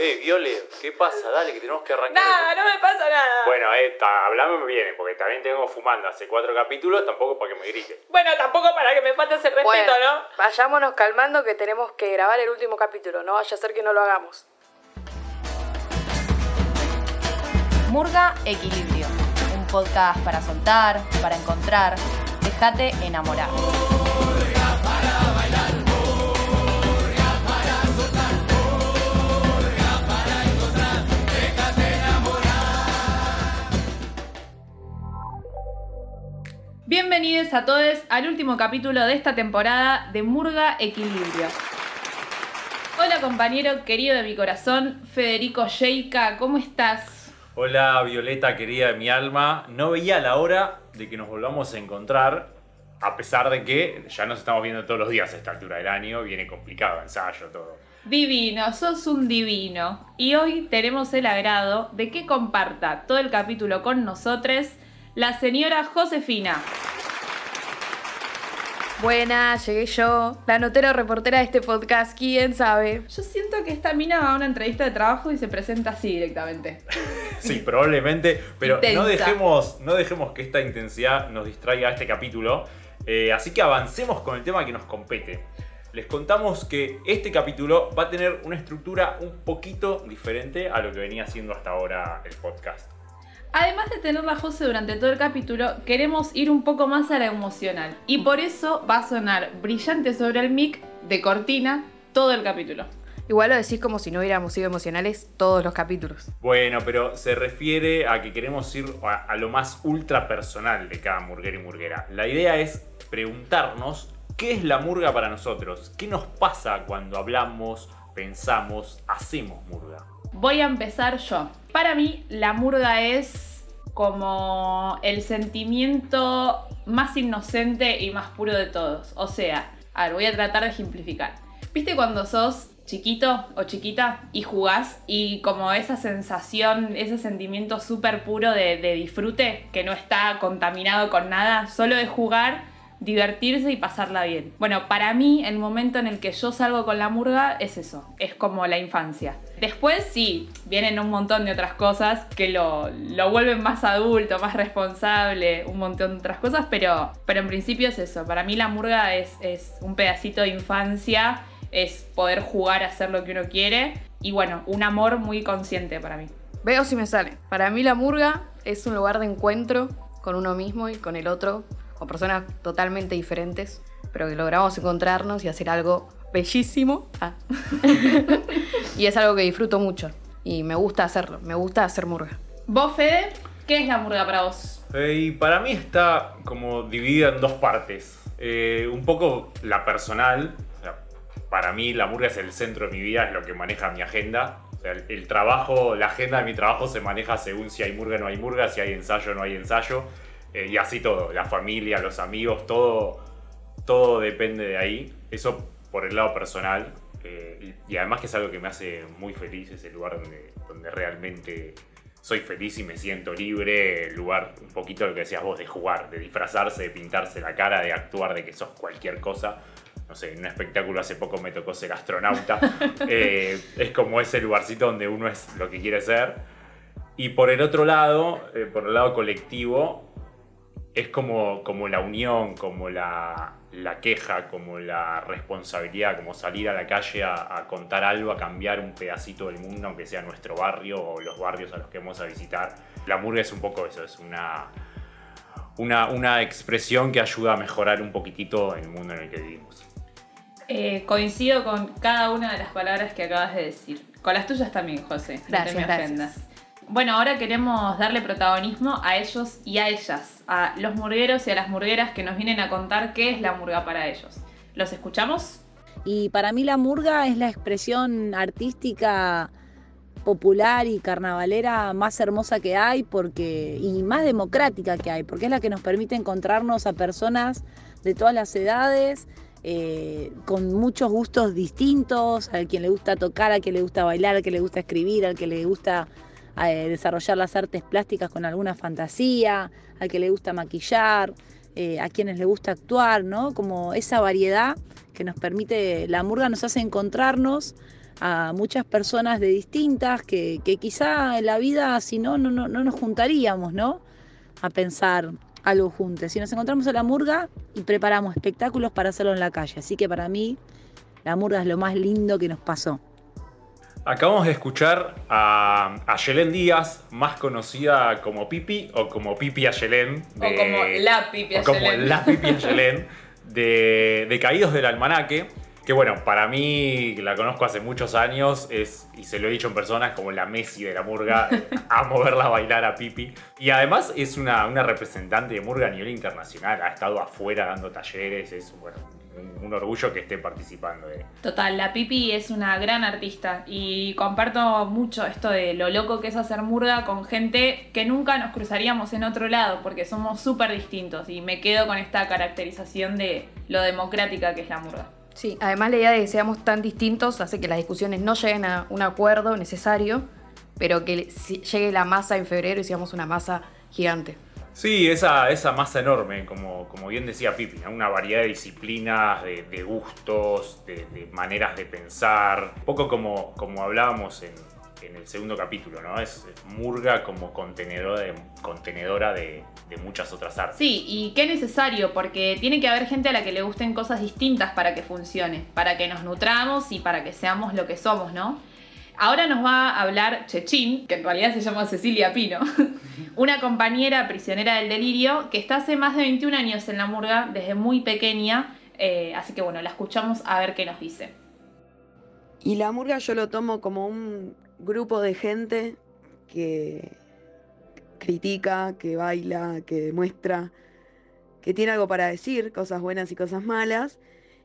Viole, ¿qué pasa? Dale, que tenemos que arrancar. Nada, no me pasa nada. Bueno, hablame bien, porque también tengo fumando hace 4 capítulos, tampoco para que me grite. Bueno, tampoco para que me faltes el respeto, bueno, ¿no? Vayámonos calmando que tenemos que grabar el último capítulo, no vaya a ser que no lo hagamos. Murga Equilibrio, un podcast para soltar, para encontrar, déjate enamorar. Murga para bailar. Bienvenidos a todos al último capítulo de esta temporada de Murga Equilibrio. Hola compañero querido de mi corazón, Federico Yeika, ¿cómo estás? Hola Violeta querida de mi alma, no veía la hora de que nos volvamos a encontrar, a pesar de que ya nos estamos viendo todos los días a esta altura del año, viene complicado, ensayo, todo. Divino, sos un divino. Y hoy tenemos el agrado de que comparta todo el capítulo con nosotros la señora Josefina. Buenas, llegué yo, la notera reportera de este podcast, ¿quién sabe? Yo siento que esta mina va a una entrevista de trabajo y se presenta así directamente. Sí, probablemente, pero no dejemos que esta intensidad nos distraiga a este capítulo, así que avancemos con el tema que nos compete. Les contamos que este capítulo va a tener una estructura un poquito diferente a lo que venía siendo hasta ahora el podcast. Además de tenerla José durante todo el capítulo, queremos ir un poco más a la emocional. Y por eso va a sonar brillante sobre el mic de cortina todo el capítulo. Igual lo decís como si no hubiéramos sido emocionales todos los capítulos. Bueno, pero se refiere a que queremos ir a lo más ultra personal de cada murguero y murguera. La idea es preguntarnos qué es la murga para nosotros. ¿Qué nos pasa cuando hablamos, pensamos, hacemos murga? Voy a empezar yo. Para mí, la murga es como el sentimiento más inocente y más puro de todos. O sea, a ver, voy a tratar de ejemplificar. ¿Viste cuando sos chiquito o chiquita y jugás y como esa sensación, ese sentimiento súper puro de disfrute que no está contaminado con nada, solo de jugar, divertirse y pasarla bien? Bueno, para mí el momento en el que yo salgo con la murga es eso, es como la infancia. Después sí, vienen un montón de otras cosas que lo vuelven más adulto, más responsable, un montón de otras cosas, pero en principio es eso. Para mí la murga es un pedacito de infancia, es poder jugar, hacer lo que uno quiere y bueno, un amor muy consciente para mí. Veo si me sale. Para mí la murga es un lugar de encuentro con uno mismo y con el otro, o personas totalmente diferentes, pero que logramos encontrarnos y hacer algo bellísimo. Y es algo que disfruto mucho. Y me gusta hacerlo, me gusta hacer murga. ¿Vos, Fede? ¿Qué es la murga para vos? Y para mí está como dividida en dos partes. Un poco la personal. O sea, para mí la murga es el centro de mi vida, es lo que maneja mi agenda. O sea, el trabajo, la agenda de mi trabajo se maneja según si hay murga o no hay murga, si hay ensayo o no hay ensayo. Y así todo, la familia, los amigos, todo depende de ahí. Eso por el lado personal. Y además que es algo que me hace muy feliz, es el lugar donde realmente soy feliz y me siento libre. El lugar, un poquito lo que decías vos, de jugar, de disfrazarse, de pintarse la cara, de actuar, de que sos cualquier cosa. No sé, en un espectáculo hace poco me tocó ser astronauta. Es como ese lugarcito donde uno es lo que quiere ser. Y por el otro lado, por el lado colectivo, es como la unión, como la queja, como la responsabilidad, como salir a la calle a contar algo, a cambiar un pedacito del mundo, aunque sea nuestro barrio o los barrios a los que vamos a visitar. La murga es un poco eso, es una expresión que ayuda a mejorar un poquitito el mundo en el que vivimos. Coincido con cada una de las palabras que acabas de decir. Con las tuyas también, José. Gracias, no te me ofendas. Bueno, ahora queremos darle protagonismo a ellos y a ellas, a los murgueros y a las murgueras que nos vienen a contar qué es la murga para ellos. ¿Los escuchamos? Y para mí la murga es la expresión artística popular y carnavalera más hermosa que hay y más democrática que hay, porque es la que nos permite encontrarnos a personas de todas las edades, con muchos gustos distintos, al quien le gusta tocar, al que le gusta bailar, al que le gusta escribir, al que le gusta a desarrollar las artes plásticas con alguna fantasía, al que le gusta maquillar, a quienes le gusta actuar, ¿no? Como esa variedad que nos permite la murga, nos hace encontrarnos a muchas personas de distintas que quizá en la vida, si no nos juntaríamos, ¿no?, a pensar algo juntos. Si nos encontramos a la murga y preparamos espectáculos para hacerlo en la calle. Así que para mí la murga es lo más lindo que nos pasó. Acabamos de escuchar a Yelén Díaz, más conocida como Pipi o como Pipi a Yelén. O como la Pipi a Yelén. De Caídos del Almanaque. Que bueno, para mí, la conozco hace muchos años, es, y se lo he dicho en persona, como la Messi de la murga. Amo verla bailar a Pipi. Y además es una representante de murga a nivel internacional. Ha estado afuera dando talleres, es bueno, un orgullo que esté participando. Total, la Pipi es una gran artista y comparto mucho esto de lo loco que es hacer murga con gente que nunca nos cruzaríamos en otro lado porque somos súper distintos y me quedo con esta caracterización de lo democrática que es la murga. Sí, además la idea de que seamos tan distintos hace que las discusiones no lleguen a un acuerdo necesario, pero que llegue la masa en febrero y seamos una masa gigante. Sí, esa masa enorme, como bien decía Pipi, ¿no? Una variedad de disciplinas, de gustos, de maneras de pensar. Un poco como hablábamos en el segundo capítulo, ¿no? Es murga como contenedora de muchas otras artes. Sí, y qué necesario, porque tiene que haber gente a la que le gusten cosas distintas para que funcione, para que nos nutramos y para que seamos lo que somos, ¿no? Ahora nos va a hablar Chechín, que en realidad se llama Cecilia Pino, una compañera prisionera del delirio que está hace más de 21 años en la murga, desde muy pequeña, así que bueno, la escuchamos a ver qué nos dice. Y la murga yo lo tomo como un grupo de gente que critica, que baila, que demuestra, que tiene algo para decir, cosas buenas y cosas malas,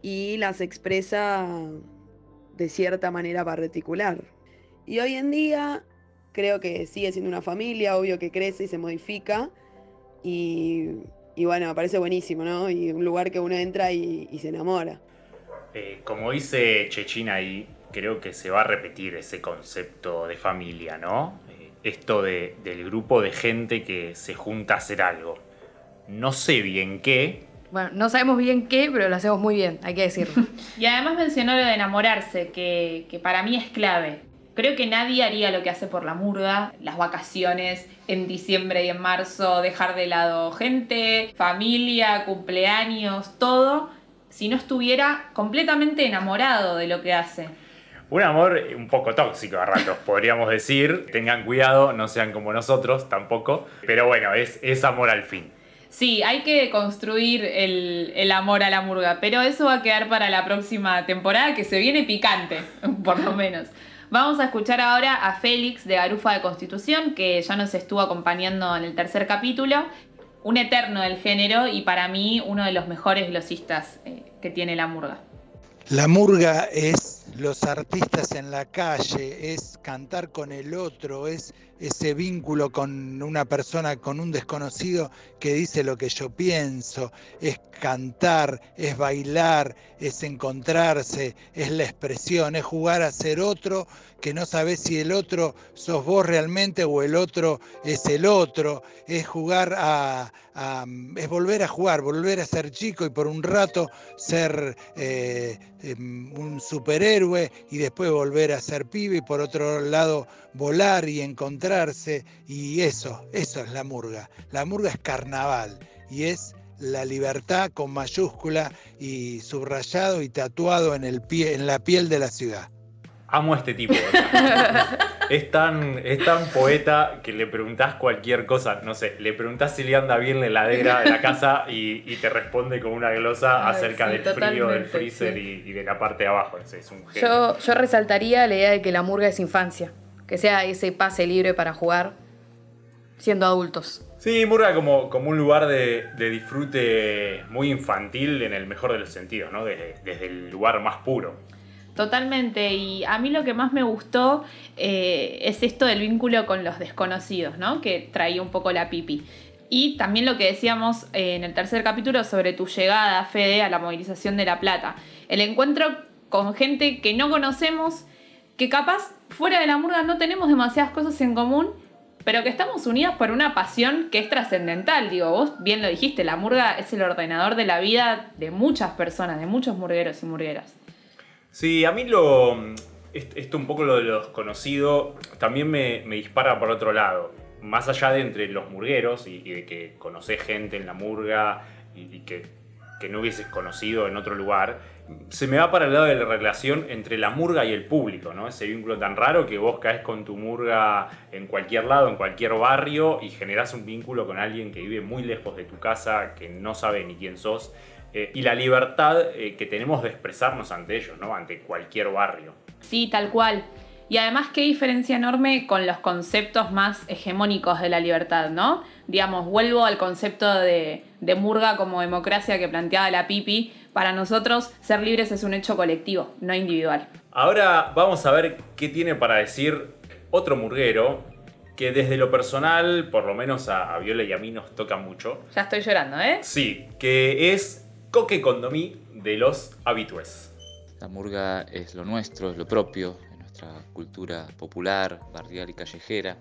y las expresa de cierta manera particular. Y hoy en día creo que sigue siendo una familia, obvio que crece y se modifica, y bueno, me parece buenísimo, ¿no? Y un lugar que uno entra y se enamora. Como dice Chechín ahí, creo que se va a repetir ese concepto de familia, ¿no? Esto del grupo de gente que se junta a hacer algo. No sé bien qué. Bueno, no sabemos bien qué, pero lo hacemos muy bien, hay que decirlo. Y además mencionó lo de enamorarse, que para mí es clave. Creo que nadie haría lo que hace por la murga, las vacaciones en diciembre y en marzo, dejar de lado gente, familia, cumpleaños, todo, si no estuviera completamente enamorado de lo que hace. Un amor un poco tóxico a ratos, podríamos decir. Tengan cuidado, no sean como nosotros tampoco. Pero bueno, es amor al fin. Sí, hay que construir el amor a la murga. Pero eso va a quedar para la próxima temporada, que se viene picante, por lo menos. Vamos a escuchar ahora a Félix de Garufa de Constitución, que ya nos estuvo acompañando en el tercer capítulo. Un eterno del género y para mí uno de los mejores glosistas que tiene la murga. La murga es los artistas en la calle, es cantar con el otro, es ese vínculo con una persona, con un desconocido que dice lo que yo pienso, es cantar, es bailar, es encontrarse, es la expresión, es jugar a ser otro, que no sabés si el otro sos vos realmente o el otro es el otro, es jugar es volver a jugar, volver a ser chico y por un rato ser un superhéroe y después volver a ser pibe y por otro lado volar y encontrarse y eso es la murga. La murga es carnaval y es la libertad con mayúscula y subrayado y tatuado en la piel de la ciudad. Amo a este tipo. Es tan poeta que le preguntás cualquier cosa, no sé, le preguntás si le anda bien la heladera de la casa y te responde con una glosa acerca del frío, del freezer y de la parte de abajo. Es un genio. Yo resaltaría la idea de que la murga es infancia, que sea ese pase libre para jugar siendo adultos. Sí, murga como un lugar de disfrute muy infantil en el mejor de los sentidos, ¿no? Desde el lugar más puro. Totalmente, y a mí lo que más me gustó es esto del vínculo con los desconocidos, ¿no? Que traía un poco la Pipi. Y también lo que decíamos en el tercer capítulo sobre tu llegada, Fede, a la movilización de La Plata. El encuentro con gente que no conocemos, que capaz fuera de la murga no tenemos demasiadas cosas en común, pero que estamos unidas por una pasión que es trascendental. Digo, vos bien lo dijiste, la murga es el ordenador de la vida de muchas personas, de muchos murgueros y murgueras. Sí, a mí Esto un poco lo de lo desconocido también me dispara por otro lado. Más allá de entre los murgueros y de que conocés gente en la murga y que no hubieses conocido en otro lugar, se me va para el lado de la relación entre la murga y el público, ¿no? Ese vínculo tan raro que vos caes con tu murga en cualquier lado, en cualquier barrio, y generás un vínculo con alguien que vive muy lejos de tu casa, que no sabe ni quién sos, y la libertad que tenemos de expresarnos ante ellos, ¿no? Ante cualquier barrio. Sí, tal cual. Y además qué diferencia enorme con los conceptos más hegemónicos de la libertad, ¿no? Digamos, vuelvo al concepto de murga como democracia que planteaba la Pipi. Para nosotros, ser libres es un hecho colectivo, no individual. Ahora vamos a ver qué tiene para decir otro murguero que desde lo personal, por lo menos a Viola y a mí, nos toca mucho. Ya estoy llorando, ¿eh? Sí, que es Coque Condomí de los Habitués. La murga es lo nuestro, es lo propio, es nuestra cultura popular, barrial y callejera.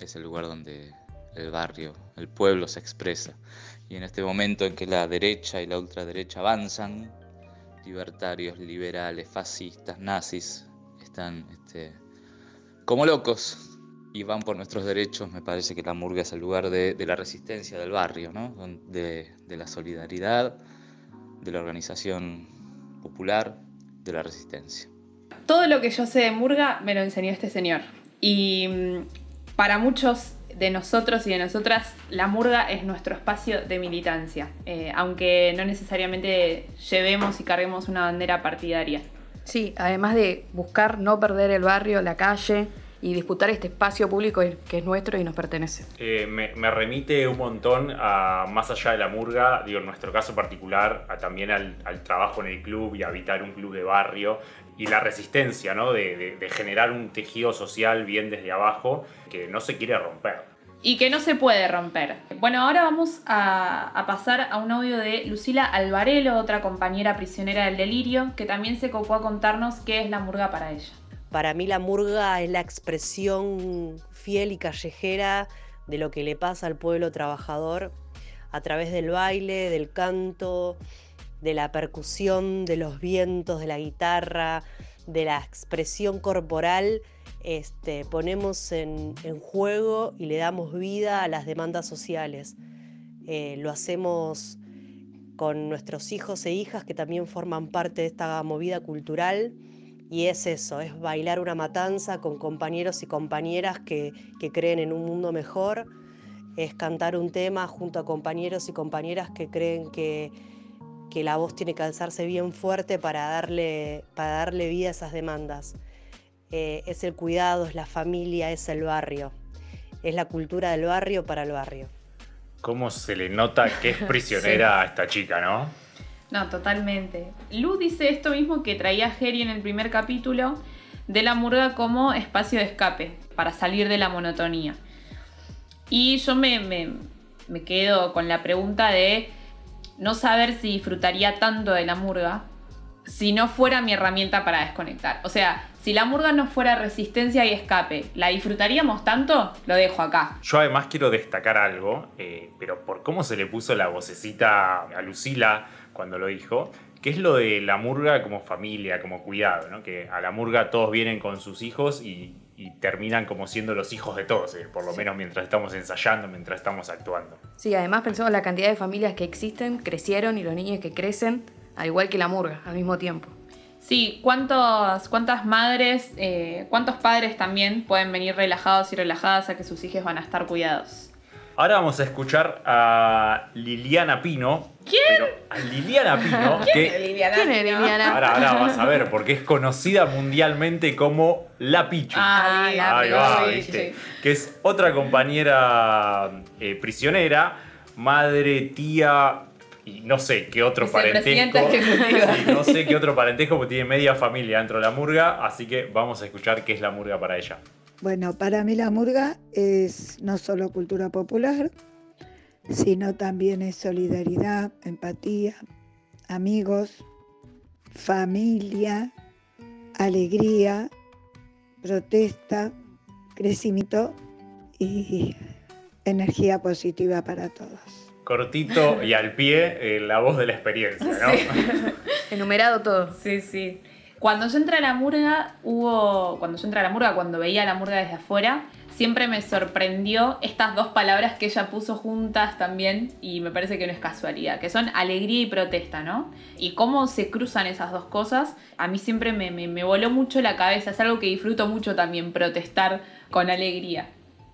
Es el lugar donde el barrio, el pueblo se expresa. Y en este momento en que la derecha y la ultraderecha avanzan, libertarios, liberales, fascistas, nazis, están como locos y van por nuestros derechos, me parece que la murga es el lugar de la resistencia del barrio, ¿no? De la solidaridad, de la organización popular, de la resistencia. Todo lo que yo sé de murga me lo enseñó este señor. Y para muchos de nosotros y de nosotras, la murga es nuestro espacio de militancia, aunque no necesariamente llevemos y carguemos una bandera partidaria. Sí, además de buscar no perder el barrio, la calle y disputar este espacio público que es nuestro y nos pertenece. Me remite un montón a más allá de la murga, digo, en nuestro caso particular, también al trabajo en el club y a habitar un club de barrio. Y la resistencia, ¿no? de generar un tejido social bien desde abajo que no se quiere romper. Y que no se puede romper. Bueno, ahora vamos a pasar a un audio de Lucila Alvarello, otra compañera prisionera del delirio, que también se copó a contarnos qué es la murga para ella. Para mí la murga es la expresión fiel y callejera de lo que le pasa al pueblo trabajador a través del baile, del canto, de la percusión, de los vientos, de la guitarra, de la expresión corporal, ponemos en juego y le damos vida a las demandas sociales. Lo hacemos con nuestros hijos e hijas que también forman parte de esta movida cultural y es eso, es bailar una matanza con compañeros y compañeras que creen en un mundo mejor, es cantar un tema junto a compañeros y compañeras que creen que la voz tiene que alzarse bien fuerte para darle vida a esas demandas. Es el cuidado, es la familia, es el barrio. Es la cultura del barrio para el barrio. ¿Cómo se le nota que es prisionera sí. A esta chica, no? No, totalmente. Lu dice esto mismo que traía Geri en el primer capítulo de la murga como espacio de escape, para salir de la monotonía. Y yo me quedo con la pregunta de no saber si disfrutaría tanto de la murga si no fuera mi herramienta para desconectar. O sea, si la murga no fuera resistencia y escape, ¿la disfrutaríamos tanto? Lo dejo acá. Yo además quiero destacar algo, pero por cómo se le puso la vocecita a Lucila cuando lo dijo, que es lo de la murga como familia, como cuidado, ¿no? Que a la murga todos vienen con sus hijos y terminan como siendo los hijos de todos, por lo menos mientras estamos ensayando, mientras estamos actuando. Sí, además pensamos la cantidad de familias que existen, crecieron y los niños que crecen, al igual que la murga, al mismo tiempo. Sí, cuántas madres, cuántos padres también pueden venir relajados y relajadas a que sus hijos van a estar cuidados. Ahora vamos a escuchar a Liliana Pino. ¿Quién? ¿Quién es Liliana Pino? Ahora vas a ver, porque es conocida mundialmente como La Pichu. Ah, La Pichu. ¿Viste? Que es otra compañera prisionera, madre, tía y no sé qué otro parentesco. Sí, no sé qué otro parentesco, porque tiene media familia dentro de la murga, así que vamos a escuchar qué es la murga para ella. Bueno, para mí la murga es no solo cultura popular, sino también es solidaridad, empatía, amigos, familia, alegría, protesta, crecimiento y energía positiva para todos. Cortito y al pie, la voz de la experiencia, ¿no? Sí. Enumerado todo. Sí, sí. Cuando veía la murga desde afuera, siempre me sorprendió estas dos palabras que ella puso juntas también, y me parece que no es casualidad, que son alegría y protesta, ¿no? Y cómo se cruzan esas dos cosas, a mí siempre me voló mucho la cabeza. Es algo que disfruto mucho también, protestar con alegría.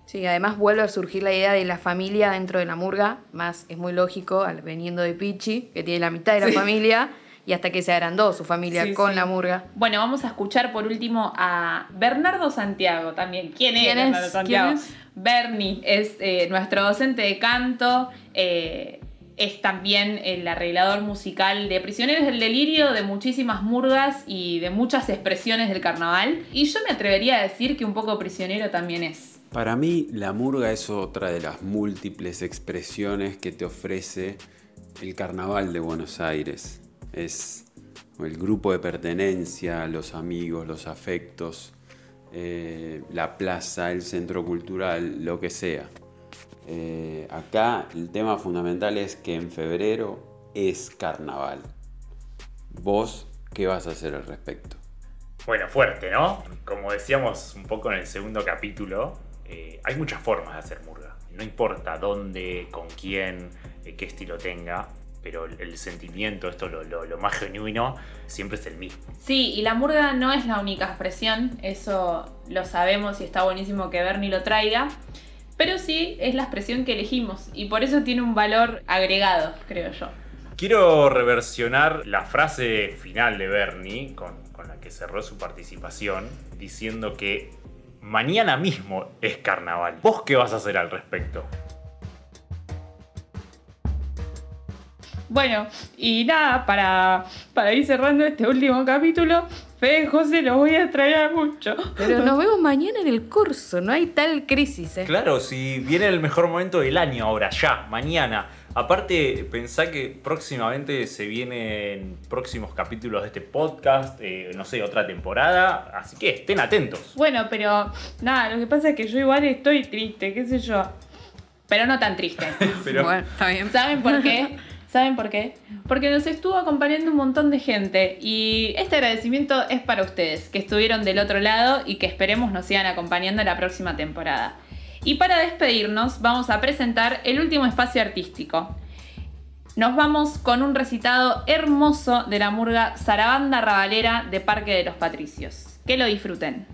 Sí, además vuelve a surgir la idea de la familia dentro de la murga, más es muy lógico, veniendo de Pichi, que tiene la mitad de la familia, y hasta que se agrandó su familia con la murga. Bueno, vamos a escuchar por último a Bernardo Santiago también. ¿Quién es Bernardo Santiago? Bernie es nuestro docente de canto, es también el arreglador musical de Prisioneros del Delirio, de muchísimas murgas y de muchas expresiones del carnaval. Y yo me atrevería a decir que un poco prisionero también es. Para mí, la murga es otra de las múltiples expresiones que te ofrece el Carnaval de Buenos Aires. Es el grupo de pertenencia, los amigos, los afectos, la plaza, el centro cultural, lo que sea. Acá el tema fundamental es que en febrero es carnaval. ¿Vos qué vas a hacer al respecto? Bueno, fuerte, ¿no? Como decíamos un poco en el segundo capítulo, hay muchas formas de hacer murga, no importa dónde, con quién, qué estilo tenga, pero el sentimiento, esto lo más genuino, siempre es el mismo. Sí, y la murga no es la única expresión, eso lo sabemos y está buenísimo que Bernie lo traiga, pero sí es la expresión que elegimos y por eso tiene un valor agregado, creo yo. Quiero reversionar la frase final de Bernie, con la que cerró su participación, diciendo que mañana mismo es carnaval. ¿Vos qué vas a hacer al respecto? Bueno, y nada, para ir cerrando este último capítulo, Fede, José, los voy a extrañar mucho. Pero nos vemos mañana en el curso, no hay tal crisis, ¿eh? Claro, si viene el mejor momento del año ahora, ya, mañana. Aparte, pensá que próximamente se vienen próximos capítulos de este podcast, otra temporada, así que estén atentos. Bueno, pero nada, lo que pasa es que yo igual estoy triste, qué sé yo, pero no tan triste. Pero... bueno, está bien. ¿Saben por qué? ¿Saben por qué? Porque nos estuvo acompañando un montón de gente y este agradecimiento es para ustedes, que estuvieron del otro lado y que esperemos nos sigan acompañando en la próxima temporada. Y para despedirnos vamos a presentar el último espacio artístico. Nos vamos con un recitado hermoso de la murga Zarabanda Arrabalera de Parque de los Patricios. Que lo disfruten.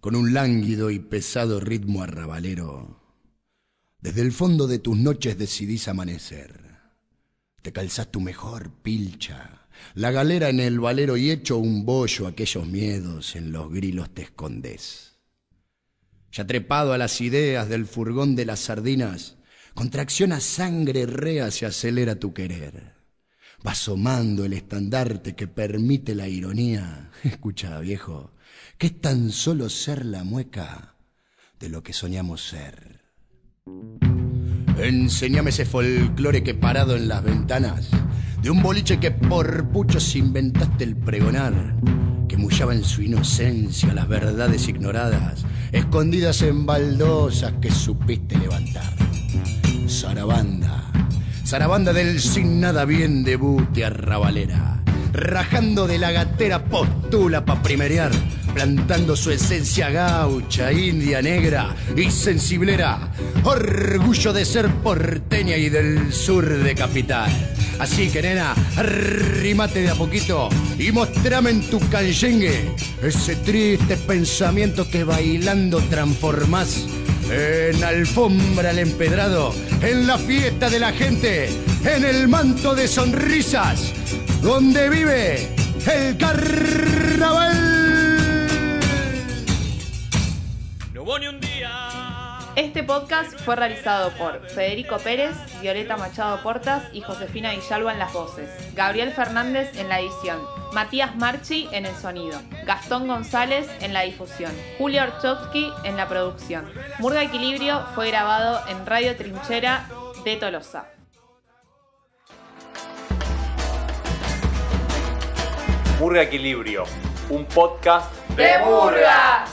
Con un lánguido y pesado ritmo arrabalero, desde el fondo de tus noches decidís amanecer. Te calzás tu mejor pilcha, la galera en el valero y hecho un bollo aquellos miedos en los grilos te escondés. Ya trepado a las ideas del furgón de las sardinas, contracciona sangre rea, se acelera tu querer. Va asomando el estandarte que permite la ironía. Escucha, viejo, que es tan solo ser la mueca de lo que soñamos ser. Enseñame ese folclore que parado en las ventanas de un boliche que por puchos inventaste el pregonar, que mullaba en su inocencia las verdades ignoradas, escondidas en baldosas que supiste levantar. Zarabanda, zarabanda del sin nada bien debute arrabalera, rajando de la gatera postula pa' primerear, plantando su esencia gaucha, india, negra y sensiblera, orgullo de ser porteña y del sur de capital. Así que nena, arrímate de a poquito y mostrame en tu canyengue ese triste pensamiento que bailando transformás en alfombra al empedrado, en la fiesta de la gente, en el manto de sonrisas donde vive el carnaval. Este podcast fue realizado por Federico Pérez, Violeta Machado Portas y Josefina Villalba en las voces, Gabriel Fernández en la edición, Matías Marchi en el sonido, Gastón González en la difusión, Julio Orchowski en la producción. Murga Equilibrio fue grabado en Radio Trinchera de Tolosa. Murga Equilibrio, un podcast de murga.